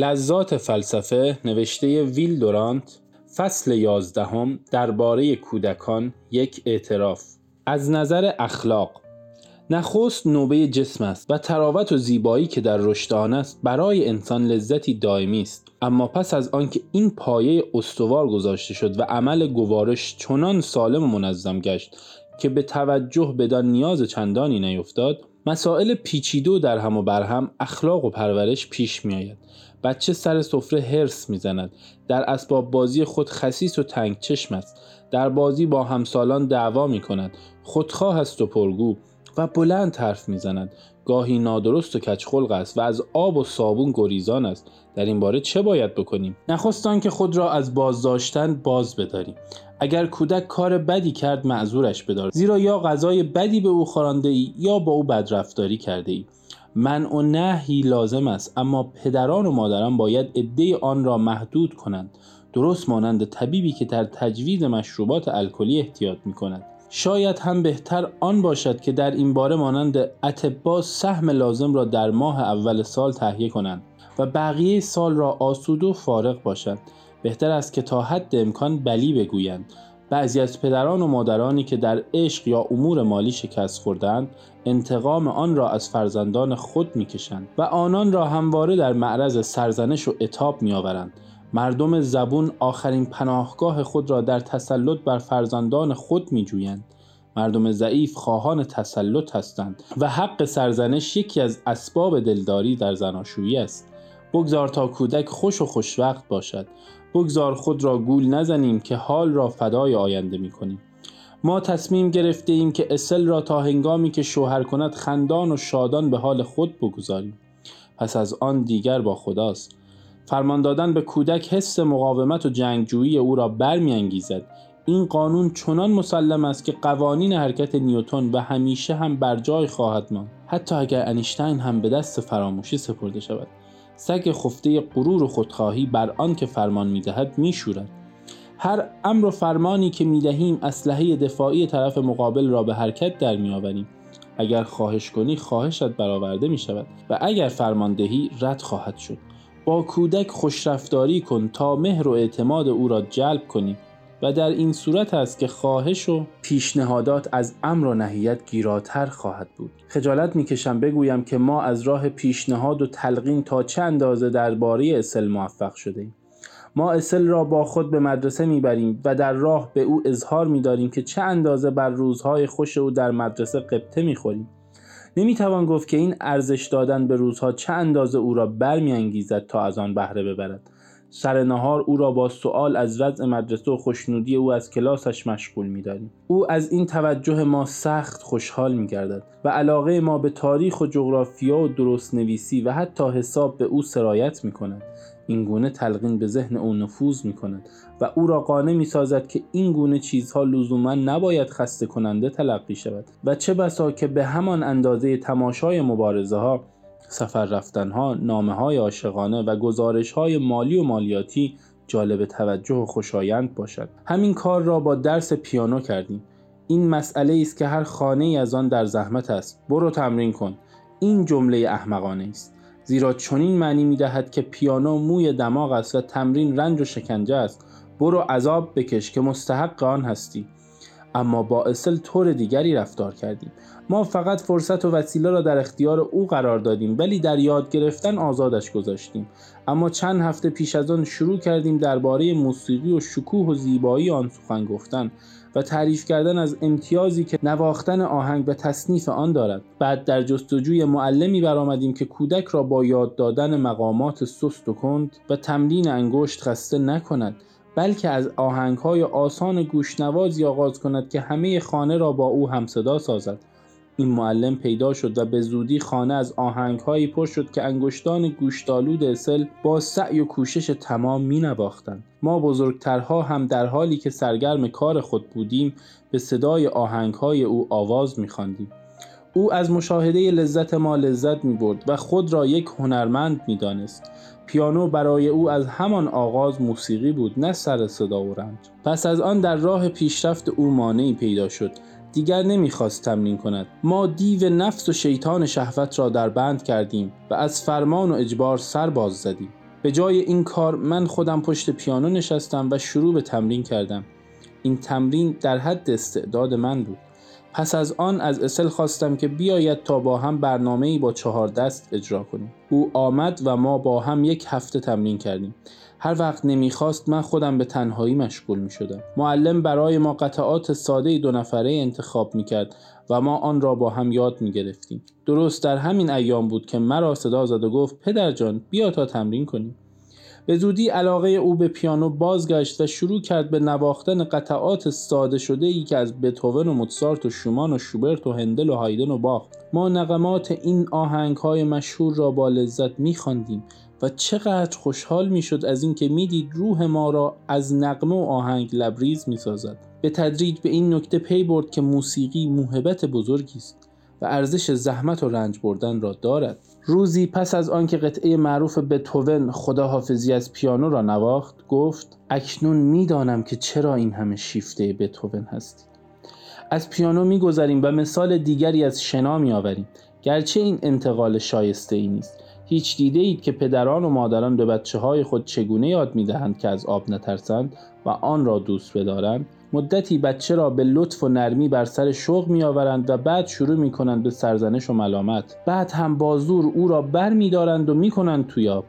لذات فلسفه نوشته ویل دورانت، فصل 11 درباره کودکان، یک اعتراف. از نظر اخلاق نخست نوبه جسم است و تراوت و زیبایی که در رشد آن است برای انسان لذتی دائمی است، اما پس از آنکه این پایه استوار گذاشته شد و عمل گوارش چنان سالم و منظم گشت که به توجه بدان نیاز چندانی نیفتاد، مسائل پیچیده و درهم و برهم اخلاق و پرورش پیش می آید. بچه سر سفره هرس می زند. در اسباب بازی خود خسیس و تنگ چشم است. در بازی با همسالان دعوا می کند. خودخواه است و پرگو و بلند حرف می زند. گاهی نادرست و کچخلق است و از آب و صابون گریزان است. در این باره چه باید بکنیم؟ نخستان که خود را از بازداشتن باز بداریم. اگر کودک کار بدی کرد معذورش بدار، زیرا یا غذای بدی به او خوانده ای یا با او بدرفتاری کرده ای. منع و نهی لازم است، اما پدران و مادران باید عده آن را محدود کنند، درست مانند طبیبی که در تجویز مشروبات الکلی احتیاط می‌کند. شاید هم بهتر آن باشد که در این باره مانند اطباء سهم لازم را در ماه اول سال تهیه کنند و بقیه سال را آسوده و فارغ باشند. بهتر است که تا حد امکان بلی بگویند. بعضی از پدران و مادرانی که در عشق یا امور مالی شکست خوردند، انتقام آن را از فرزندان خود می‌کشند و آنان را همواره در معرض سرزنش و عتاب می‌آورند. مردم زبون آخرین پناهگاه خود را در تسلط بر فرزندان خود می‌جویند. مردم ضعیف خواهان تسلط هستند و حق سرزنش یکی از اسباب دلداری در زناشویی است. بگذار تا کودک خوش و خوشوقت باشد. بگذار خود را گول نزنیم که حال را فدای آینده می کنیم. ما تصمیم گرفته ایم که اصل را تا هنگامی که شوهر کند خندان و شادان به حال خود بگذاریم. پس از آن دیگر با خداست. فرمان دادن به کودک حس مقاومت و جنگجویی او را برمی انگیزد. این قانون چنان مسلم است که قوانین حرکت نیوتن و همیشه هم بر جای خواهد ماند، حتی اگر انیشتین هم به دست فراموشی سپرده شود. سگ خفته غرور و خودخواهی بر آن که فرمان می‌دهد می‌شورد. هر امر و فرمانی که می‌دهیم اسلحه دفاعی طرف مقابل را به حرکت در می‌آوریم. اگر خواهش کنی خواهشت برآورده می‌شود و اگر فرمان دهی رد خواهد شد. با کودک خوشرفتاری کن تا مهر و اعتماد او را جلب کنی و در این صورت است که خواهش و پیشنهادات از امر و نهیت گیراتر خواهد بود. خجالت میکشم بگویم که ما از راه پیشنهاد و تلقین تا چه اندازه درباره اصل موفق شده ایم. ما اصل را با خود به مدرسه میبریم و در راه به او اظهار میداریم که چه اندازه بر روزهای خوش او در مدرسه غبطه میخوریم. نمیتوان گفت که این ارزش دادن به روزها چه اندازه او را برمیانگیزد تا از آن بهره ببرد. سر نهار او را با سؤال از وضع مدرسه و خوشنودی او از کلاسش مشغول می‌داریم. او از این توجه ما سخت خوشحال می‌گردد و علاقه ما به تاریخ و جغرافیا و درست نویسی و حتی حساب به او سرایت می‌کند. این گونه تلقین به ذهن او نفوذ می‌کند و او را قانع می‌سازد که این گونه چیزها لزوماً نباید خسته کننده تلقی شود و چه بسا که به همان اندازه تماشای مبارزه‌ها، سفر رفتنها، نامه‌های عاشقانه و گزارش‌های مالی و مالیاتی جالب توجه و خوشایند باشد. همین کار را با درس پیانو کردیم. این مسئله است که هر خانه‌ای از آن در زحمت است. برو تمرین کن. این جمله احمقانه است، زیرا چنین معنی می‌دهد که پیانو موی دماغ است و تمرین رنج و شکنجه است. برو عذاب بکش که مستحق آن هستی. اما با اصل طور دیگری رفتار کردیم. ما فقط فرصت و وسیله را در اختیار او قرار دادیم، ولی در یاد گرفتن آزادش گذاشتیم. اما چند هفته پیش از آن شروع کردیم درباره موسیقی و شکوه و زیبایی آن سخن گفتن و تعریف کردن از امتیازی که نواختن آهنگ به تصنیف آن دارد. بعد در جستجوی معلمی برآمدیم که کودک را با یاد دادن مقامات سست و کند و تمرین انگشت خسته نکند، بلکه از آهنگ‌های آسان گوشنوازی آغاز کند که همه خانه را با او همصدا سازد. این معلم پیدا شد و به زودی خانه از آهنگ‌هایی پر شد که انگشتان گوشتالود اصل با سعی و کوشش تمام می‌نواختند. ما بزرگترها هم در حالی که سرگرم کار خود بودیم به صدای آهنگ‌های او آواز می‌خواندیم. او از مشاهده لذت ما لذت می‌برد و خود را یک هنرمند می‌دانست. پیانو برای او از همان آغاز موسیقی بود، نه سر صدا و رنج. پس از آن در راه پیشرفت او مانعی پیدا شد. دیگر نمیخواست تمرین کند. ما دیو نفس و شیطان شهوت را در بند کردیم و از فرمان و اجبار سر باز زدیم. به جای این کار من خودم پشت پیانو نشستم و شروع به تمرین کردم. این تمرین در حد استعداد من بود. پس از آن از اسل خواستم که بیاید تا با هم برنامه‌ای با 4 دست اجرا کنیم. او آمد و ما با هم 1 هفته تمرین کردیم. هر وقت نمیخواست من خودم به تنهایی مشغول میشدم. معلم برای ما قطعات ساده 2 نفره انتخاب میکرد و ما آن را با هم یاد میگرفتیم. درست در همین ایام بود که مرا صدا زد و گفت پدر جان بیا تا تمرین کنیم. به زودی علاقه او به پیانو بازگشت و شروع کرد به نواختن قطعات ساده شده ای که از بتهوون و موتسارت و شومان و شوبرت و هندل و هایدن و باخ. ما نغمات این آهنگ های مشهور را با لذت میخواندیم و چقدر خوشحال میشد از اینکه میدید روح ما را از نغمه و آهنگ لبریز میسازد. به تدریج به این نکته پی برد که موسیقی موهبت بزرگی است و ارزش زحمت و رنج بردن را دارد. روزی پس از آنکه قطعه معروف بتهوون خداحافظی از پیانو را نواخت گفت اکنون میدانم که چرا این همه شیفته بتهوون هستی. از پیانو میگذریم و مثال دیگری از شنا میآوریم. گرچه این انتقال شایسته ای نیست. هیچ دیده اید که پدران و مادران به بچه های خود چگونه یاد میدهند که از آب نترسند و آن را دوست بدارند؟ مدتی بچه را به لطف و نرمی بر سر شوق میآورند و بعد شروع میکنند به سرزنش و ملامت. بعد هم با زور او را بر میدارند و میکنند توی آب.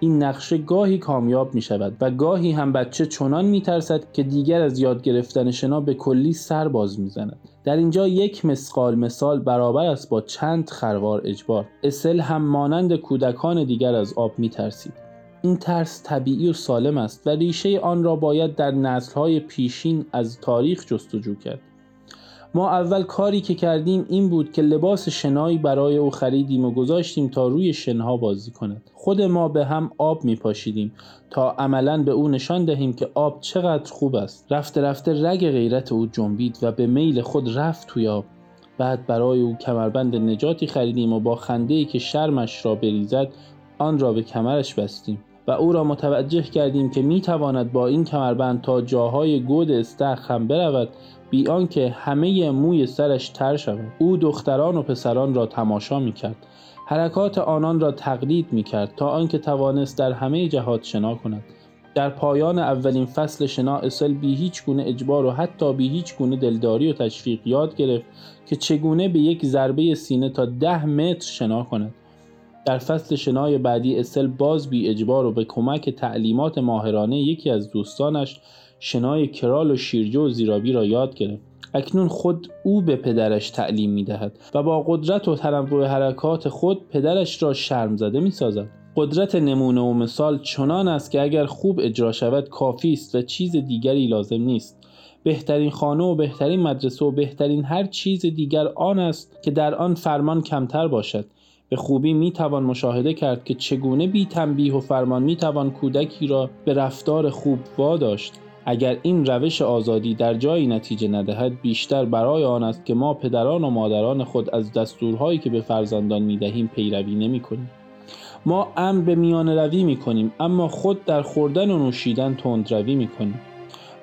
این نقشه گاهی کامیاب میشود و گاهی هم بچه چنان میترسد که دیگر از یاد گرفتن شنا به کلی سر باز میزند. در اینجا 1 مثقال مثال برابر است با چند خروار اجبار. اسل هم مانند کودکان دیگر از آب میترسید. این ترس طبیعی و سالم است و ریشه آن را باید در نسل‌های پیشین از تاریخ جستجو کرد. ما اول کاری که کردیم این بود که لباس شنایی برای او خریدیم و گذاشتیم تا روی شنها بازی کند. خود ما به هم آب میپاشیدیم تا عملاً به او نشان دهیم که آب چقدر خوب است. رفته رفته رگ غیرت او جنبید و به میل خود رفت توی آب. بعد برای او کمربند نجاتی خریدیم و با خنده‌ای که شرمش را بریزد آن را به کمرش بستیم و او را متوجه کردیم که میتواند با این کمربند تا جاهای گود استخر هم برود بی آنکه همه موی سرش تر شود. او دختران و پسران را تماشا میکرد، حرکات آنان را تقلید میکرد تا آنکه توانست در همه جهات شنا کند. در پایان اولین فصل شنا اسل بی هیچ گونه اجبار و حتی بی هیچ گونه دلداری و تشویق یاد گرفت که چگونه به 1 ضربه سینه تا 10 متر شنا کند. در فصل شنای بعدی اسل باز بی اجبار و به کمک تعلیمات ماهرانه یکی از دوستانش شنای کرال و شیرجه و زیرابی را یاد گرفت. اکنون خود او به پدرش تعلیم می‌دهد و با قدرت و تنوع حرکات خود پدرش را شرم‌زده می‌سازد. قدرت نمونه و مثال چنان است که اگر خوب اجرا شود کافی است و چیز دیگری لازم نیست. بهترین خانه و بهترین مدرسه و بهترین هر چیز دیگر آن است که در آن فرمان کمتر باشد. به خوبی میتوان مشاهده کرد که چگونه بی تنبیه و فرمان میتوان کودکی را به رفتار خوب واداشت. اگر این روش آزادی در جایی نتیجه ندهد بیشتر برای آن است که ما پدران و مادران خود از دستورهایی که به فرزندان میدهیم پیروی نمیکنیم. ما امر به میان روی میکنیم اما خود در خوردن و نوشیدن تند روی میکنیم.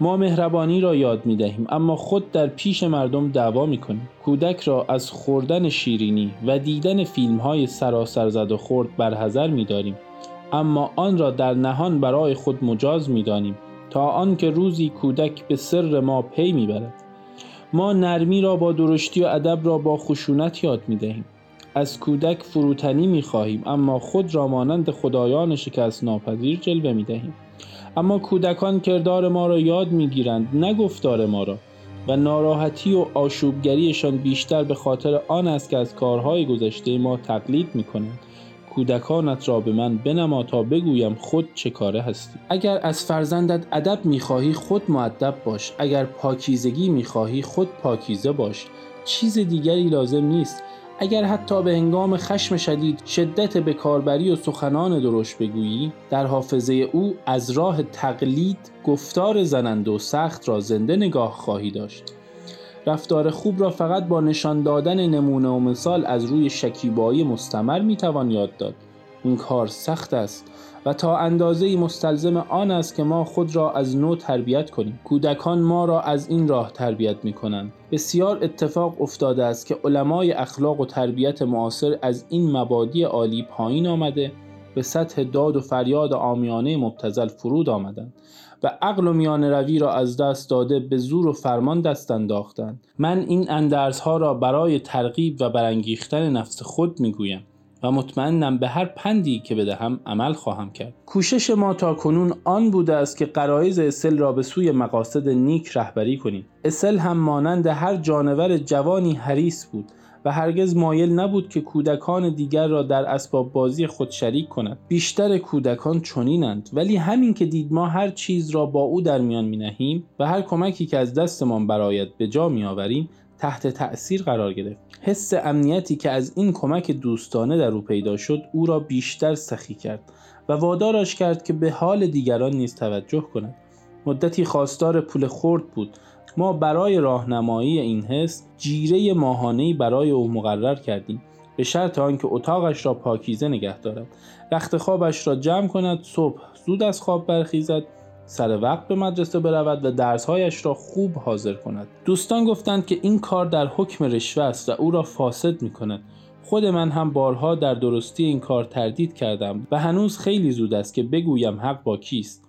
ما مهربانی را یاد می‌دهیم اما خود در پیش مردم دعوا می‌کنیم. کودک را از خوردن شیرینی و دیدن فیلم‌های سراسر زد و خورد برحذر می‌داریم اما آن را در نهان برای خود مجاز می‌دانیم تا آنکه روزی کودک به سر ما پی می‌برد. ما نرمی را با درشتی و ادب را با خشونت یاد می‌دهیم. از کودک فروتنی می‌خواهیم اما خود را مانند خدایان شکست ناپذیر جلوه می‌دهیم. اما کودکان کردار ما را یاد میگیرند نه گفتار ما را و ناراحتی و آشوبگریشان بیشتر به خاطر آن است که از کارهای گذشته ما تقلید میکنند. کودکانت را به من بنما تا بگویم خود چه کاره هستی. اگر از فرزندت ادب میخواهی خود مؤدب باش. اگر پاکیزگی میخواهی خود پاکیزه باش. چیز دیگری لازم نیست. اگر حتی به هنگام خشم شدید شدت به کاربری و سخنان درشت بگویی، در حافظه او از راه تقلید گفتار زننده و سخت را زنده نگاه خواهی داشت. رفتار خوب را فقط با نشان دادن نمونه و مثال از روی شکیبایی مستمر میتوان یاد داد. این کار سخت است و تا اندازه‌ای مستلزم آن است که ما خود را از نو تربیت کنیم. کودکان ما را از این راه تربیت می‌کنند. بسیار اتفاق افتاده است که علمای اخلاق و تربیت معاصر از این مبادی عالی پایین آمده به سطح داد و فریاد عامیانه مبتذل فرود آمدند و عقل و میانه روی را از دست داده به زور و فرمان دست انداختند. من این اندرزها را برای ترغیب و برانگیختن نفس خود میگویم و مطمئنم به هر پندی که بدهم عمل خواهم کرد. کوشش ما تا کنون آن بوده است که غرایز اصل را به سوی مقاصد نیک رهبری کنیم. اصل هم مانند هر جانور جوانی حریص بود و هرگز مایل نبود که کودکان دیگر را در اسباب بازی خود شریک کند. بیشتر کودکان چنینند، ولی همین که دید ما هر چیز را با او در میان می نهیم و هر کمکی که از دستمان برآید به جا می آوریم تحت تأثیر قرار گرفت. حس امنیتی که از این کمک دوستانه در او پیدا شد او را بیشتر سخی کرد و وادارش کرد که به حال دیگران نیز توجه کند. مدتی خواستار پول خرد بود. ما برای راهنمایی این حس جیره ماهانه‌ای برای او مقرر کردیم، به شرط آنکه اتاقش را پاکیزه نگه دارد، رخت خوابش را جمع کند، صبح زود از خواب برخیزد، سر وقت به مدرسه برود و درسهایش را خوب حاضر کند. دوستان گفتند که این کار در حکم رشوه است و او را فاسد می کند. خود من هم بارها در درستی این کار تردید کردم و هنوز خیلی زود است که بگویم حق با کیست.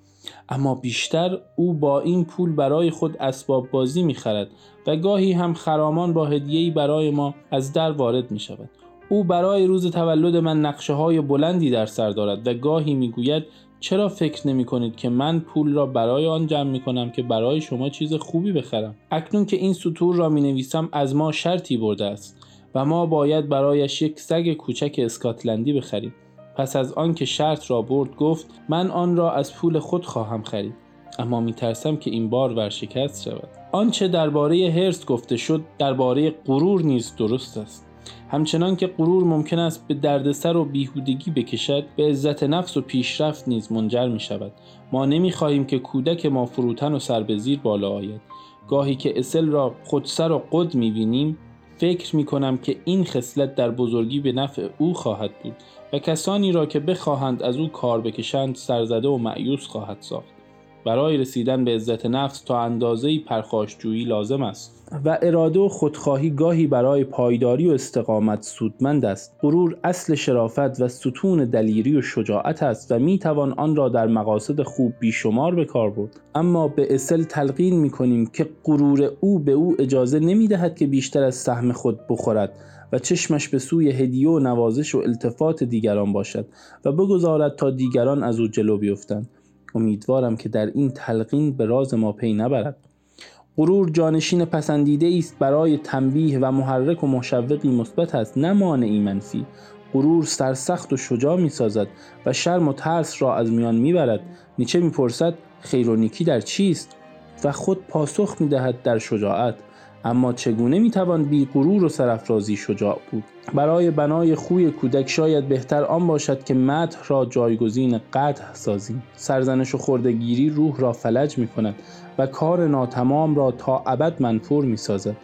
اما بیشتر او با این پول برای خود اسباب بازی می خرد و گاهی هم خرامان با هدیه‌ای برای ما از در وارد می شود. او برای روز تولد من نقشه‌های بلندی در سر دارد و گاهی می گوید چرا فکر نمی کنید که من پول را برای آن جمع می کنم که برای شما چیز خوبی بخرم؟ اکنون که این سطور را می نویسم از ما شرطی برده است و ما باید برایش یک سگ کوچک اسکاتلندی بخریم. پس از آن که شرط را برد گفت من آن را از پول خود خواهم خرید، اما می ترسم که این بار ورشکست شود. آنچه درباره هرس گفته شد درباره غرور نیز درست است. همچنان که غرور ممکن است به دردسر و بیهودگی بکشد، به عزت نفس و پیشرفت نیز منجر می شود. ما نمی خواهیم که کودک ما فروتن و سر به زیر بالا آید. گاهی که اصل را خودسر و قد می بینیم فکر می کنم که این خصلت در بزرگی به نفع او خواهد بود و کسانی را که بخواهند از او کار بکشند سرزده و مایوس خواهد ساخت. برای رسیدن به عزت نفس تا اندازه‌ای پرخاشجویی لازم است و اراده و خودخواهی گاهی برای پایداری و استقامت سودمند است. غرور اصل شرافت و ستون دلیری و شجاعت است و میتوان آن را در مقاصد خوب بیشمار به کار برد. اما به اصل تلقین می‌کنیم که غرور او به او اجازه نمی‌دهد که بیشتر از سهم خود بخورد و چشمش به سوی هدیه و نوازش و التفات دیگران باشد و بگذارد تا دیگران از او جلو بیفتند. امیدوارم که در این تلقین به راز ما پی نبرد. غرور جانشین پسندیده است برای تنبیه و محرک و مشوقی مثبت است، نه مانعی منفی. غرور سرسخت و شجاع می سازد و شرم و ترس را از میان می برد. نیچه می پرسد خیر و نیکی در چیست؟ و خود پاسخ می دهد در شجاعت. اما چگونه می توان بی غرور و سرافرازی شجاع بود؟ برای بنای خوی کودک شاید بهتر آن باشد که مدح را جایگزین قدح سازیم. سرزنش و خردگیری روح را فلج می کند و کار ناتمام را تا ابد منفور می سازد.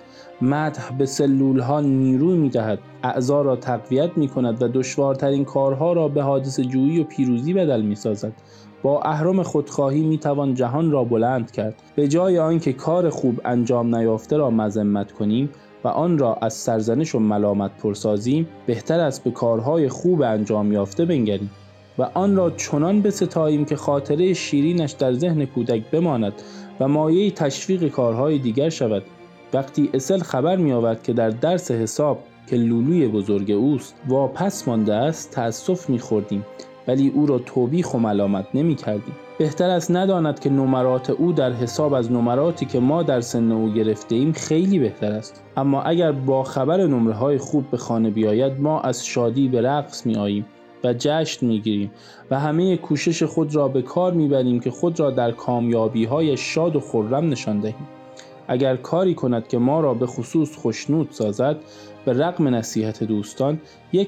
مدح به سلول ها نیرو می دهد، اعضا را تقویت می کند و دشوارترین کارها را به حادثه جویی و پیروزی بدل می سازد. با اهرم خودخواهی می توان جهان را بلند کرد. به جای آنکه کار خوب انجام نیافته را مذمت کنیم و آن را از سرزنش و ملامت پرسازیم، بهتر است به کارهای خوب انجام یافته بنگریم و آن را چنان بستاییم که خاطره شیرینش در ذهن کودک بماند و مایه تشویق کارهای دیگر شود. وقتی اصل خبر می آورد که در درس حساب که لولوی بزرگ اوست واپس مانده است تأسف می خوردیم، ولی او را توبیخ و ملامت نمی کردیم. بهتر است نداند که نمرات او در حساب از نمراتی که ما در سن او گرفته ایم خیلی بهتر است. اما اگر با خبر نمره های خوب به خانه بیاید ما از شادی به رقص می آییم و جشن می گیریم و همه کوشش خود را به کار می بریم که خود را در کامیابی های شاد و خرم نشان دهیم. اگر کاری کند که ما را به خصوص خوشنود سازد، به رغم نصیحت دوستان $1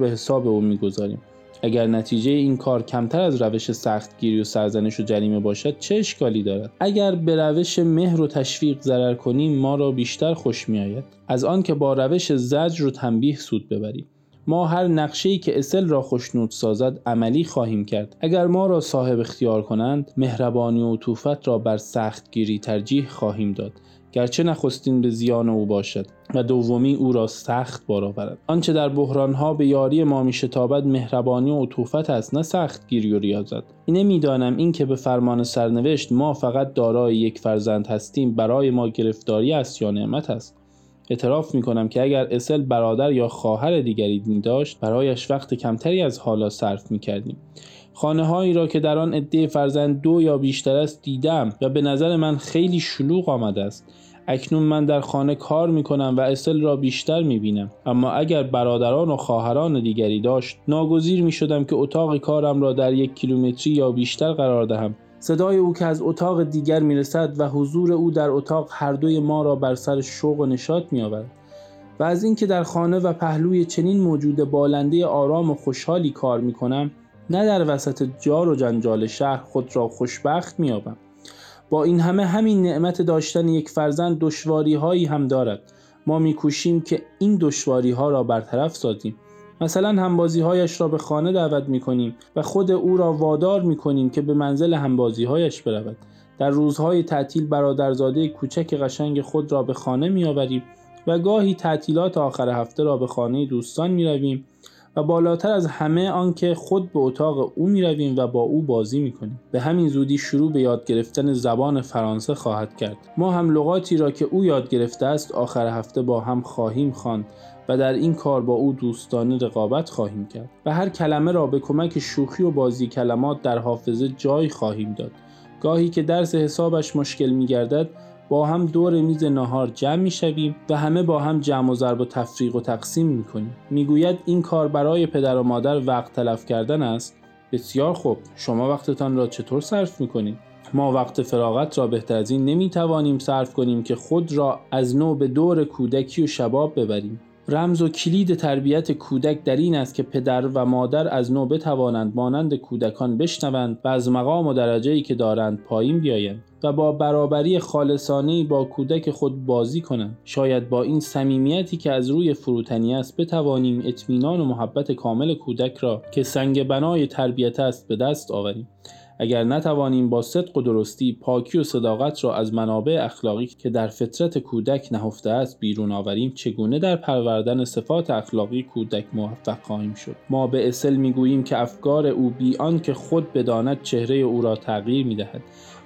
به حساب او می گذاریم. اگر نتیجه این کار کمتر از روش سختگیری و سرزنش و جریمه باشد چه اشکالی دارد؟ اگر به روش مهر و تشویق ضرر کنیم ما را بیشتر خوش می آید از آن که با روش زجر و تنبیه سود ببریم. ما هر نقشه‌ای که اصل را خوشنود سازد عملی خواهیم کرد. اگر ما را صاحب اختیار کنند مهربانی و عطوفت را بر سختگیری ترجیح خواهیم داد گرچه نخستین به زیان او باشد و دومی او را سخت بار آورد. آنچه در بحرانها به یاری ما میشتابد مهربانی و عطوفت است، نه سختگیری و ریاضت. اینه میدانم این که به فرمان سرنوشت ما فقط دارای یک فرزند هستیم، برای ما گرفتاری است یا نعمت است. اعتراف میکنم که اگر اصل برادر یا خواهر دیگری می‌داشت، برایش وقت کمتری از حالا صرف میکردیم. خانه‌هایی را که در آن عده فرزند دو یا بیشتر است دیدم و به نظر من خیلی شلوغ آمده است. اکنون من در خانه کار میکنم و اصل را بیشتر میبینم، اما اگر برادران و خواهران دیگری داشت، ناگزیر میشدم که اتاق کارم را در 1 کیلومتری یا بیشتر قرار دهم. صدای او که از اتاق دیگر میرسد و حضور او در اتاق هر دوی ما را بر سر شوق و نشاط میآورد و از اینکه در خانه و پهلوی چنین موجود بالنده آرام و خوشحالی کار میکنم، نه در وسط جار و جنجال شهر خود را خوشبخت می‌یابم. با این همه همین نعمت داشتن یک فرزند دشواری‌هایی هم دارد. ما می‌کوشیم که این دشواری‌ها را برطرف سازیم. مثلا همبازی‌هایش را به خانه دعوت می‌کنیم و خود او را وادار می‌کنیم که به منزل همبازی‌هایش برود. در روزهای تعطیل برادرزاده کوچک قشنگ خود را به خانه می‌آوریم و گاهی تعطیلات آخر هفته را به خانه دوستان می‌رویم. و بالاتر از همه آن که خود به اتاق او می‌رویم و با او بازی می‌کنیم. به همین زودی شروع به یاد گرفتن زبان فرانسه خواهد کرد. ما هم لغاتی را که او یاد گرفته است آخر هفته با هم خواهیم خواند و در این کار با او دوستانه رقابت خواهیم کرد و هر کلمه را به کمک شوخی و بازی کلمات در حافظه جای خواهیم داد. گاهی که درس حسابش مشکل می‌گردد، با هم دور میز ناهار جمع میشویم و همه با هم جمع و ضرب و تفریق و تقسیم میکنیم. میگوید این کار برای پدر و مادر وقت تلف کردن است. بسیار خوب، شما وقتتان را چطور صرف میکنید؟ ما وقت فراغت را بهتر از این نمیتوانیم صرف کنیم که خود را از نو به دور کودکی و شباب ببریم. رمز و کلید تربیت کودک در این است که پدر و مادر از نو بتوانند مانند کودکان بشنوند و از مقام و درجه‌ای که دارند پایین بیایند و با برابری خالصانه‌ای با کودک خود بازی کنند. شاید با این صمیمیتی که از روی فروتنی است بتوانیم اطمینان و محبت کامل کودک را که سنگ بنای تربیت است به دست آوریم. اگر نتوانیم با صدق و درستی، پاکی و صداقت را از منابع اخلاقی که در فطرت کودک نهفته است بیرون آوریم، چگونه در پروردن صفات اخلاقی کودک موفق خواهیم شد؟ ما به اصل میگوییم که افکار او بی آن که خود بداند چهره او را تغییر میدهد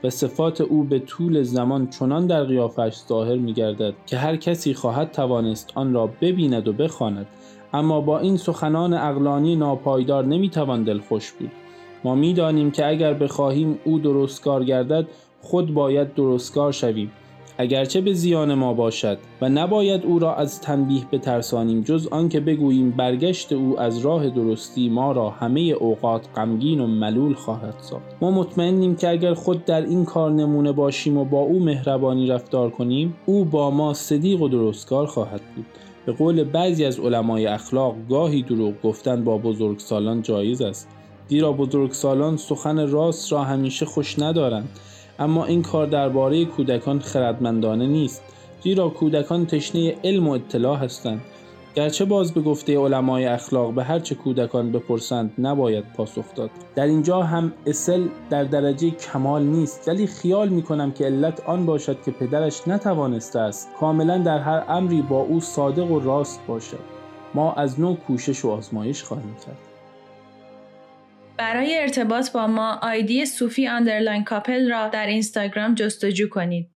و صفات او به طول زمان چنان در قیافش ظاهر میگردد که هر کسی خواهد توانست آن را ببیند و بخواند. اما با این سخنان عقلانی ناپایدار نمیتوان دلخوش بود. ما می‌دانیم که اگر بخواهیم او درستکار گردد، خود باید درستکار شویم، اگرچه به زیان ما باشد، و نباید او را از تنبیه بترسانیم جز آنکه بگوییم برگشت او از راه درستی ما را همه اوقات غمگین و ملول خواهد ساخت. ما مطمئنیم که اگر خود در این کار نمونه باشیم و با او مهربانی رفتار کنیم، او با ما صدیق و درستکار خواهد بود. به قول بعضی از علمای اخلاق، گاهی دروغ گفتن با بزرگسالان جایز است، زیرا بزرگسالان سخن راست را همیشه خوش ندارند. اما این کار درباره کودکان خردمندانه نیست، زیرا کودکان تشنه علم و اطلاع هستند. گرچه باز به گفته علمای اخلاق به هر چه کودکان بپرسند نباید پاسخ داد. در اینجا هم اصل در درجه کمال نیست، ولی خیال میکنم که علت آن باشد که پدرش نتوانسته است کاملا در هر امری با او صادق و راست باشد. ما از نو کوشش و آزمایش خواهیم کرد. برای ارتباط با ما آیدی صوفی_کاپل را در اینستاگرام جستجو کنید.